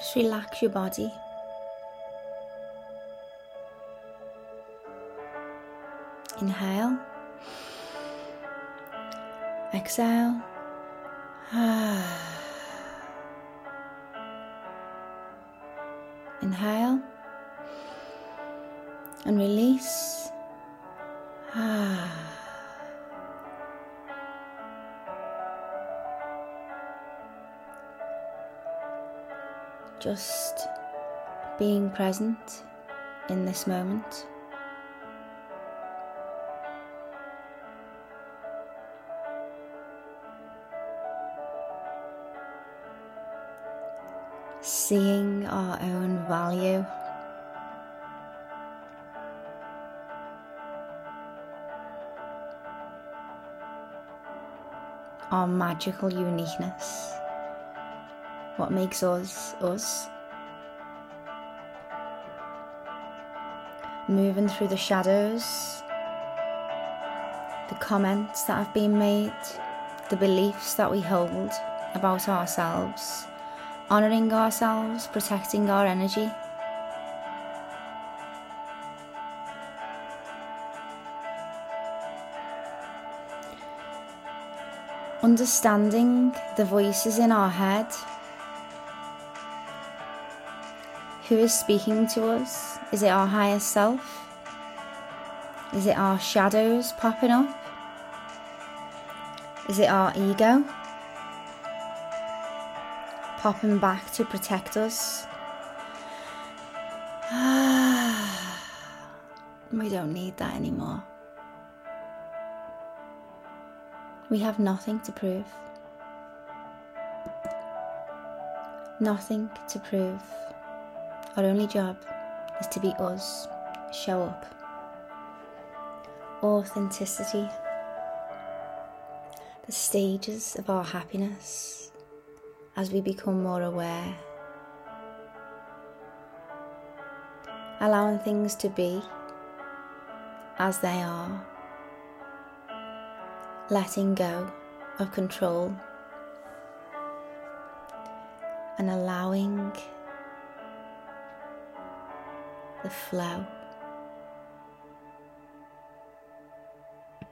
Just relax your body. Inhale. Exhale. Inhale. And release. Just being present in this moment. Seeing our own value. Our magical uniqueness. What makes us, us. Moving through the shadows, the comments that have been made, the beliefs that we hold about ourselves, honouring ourselves, protecting our energy. Understanding the voices in our head. Who is speaking to us? Is it our higher self? Is it our shadows popping up? Is it our ego popping back to protect us? We don't need that anymore. We have nothing to prove. Nothing to prove. Our only job is to be us, show up. Authenticity, the stages of our happiness as we become more aware. Allowing things to be as they are. Letting go of control and allowing the flow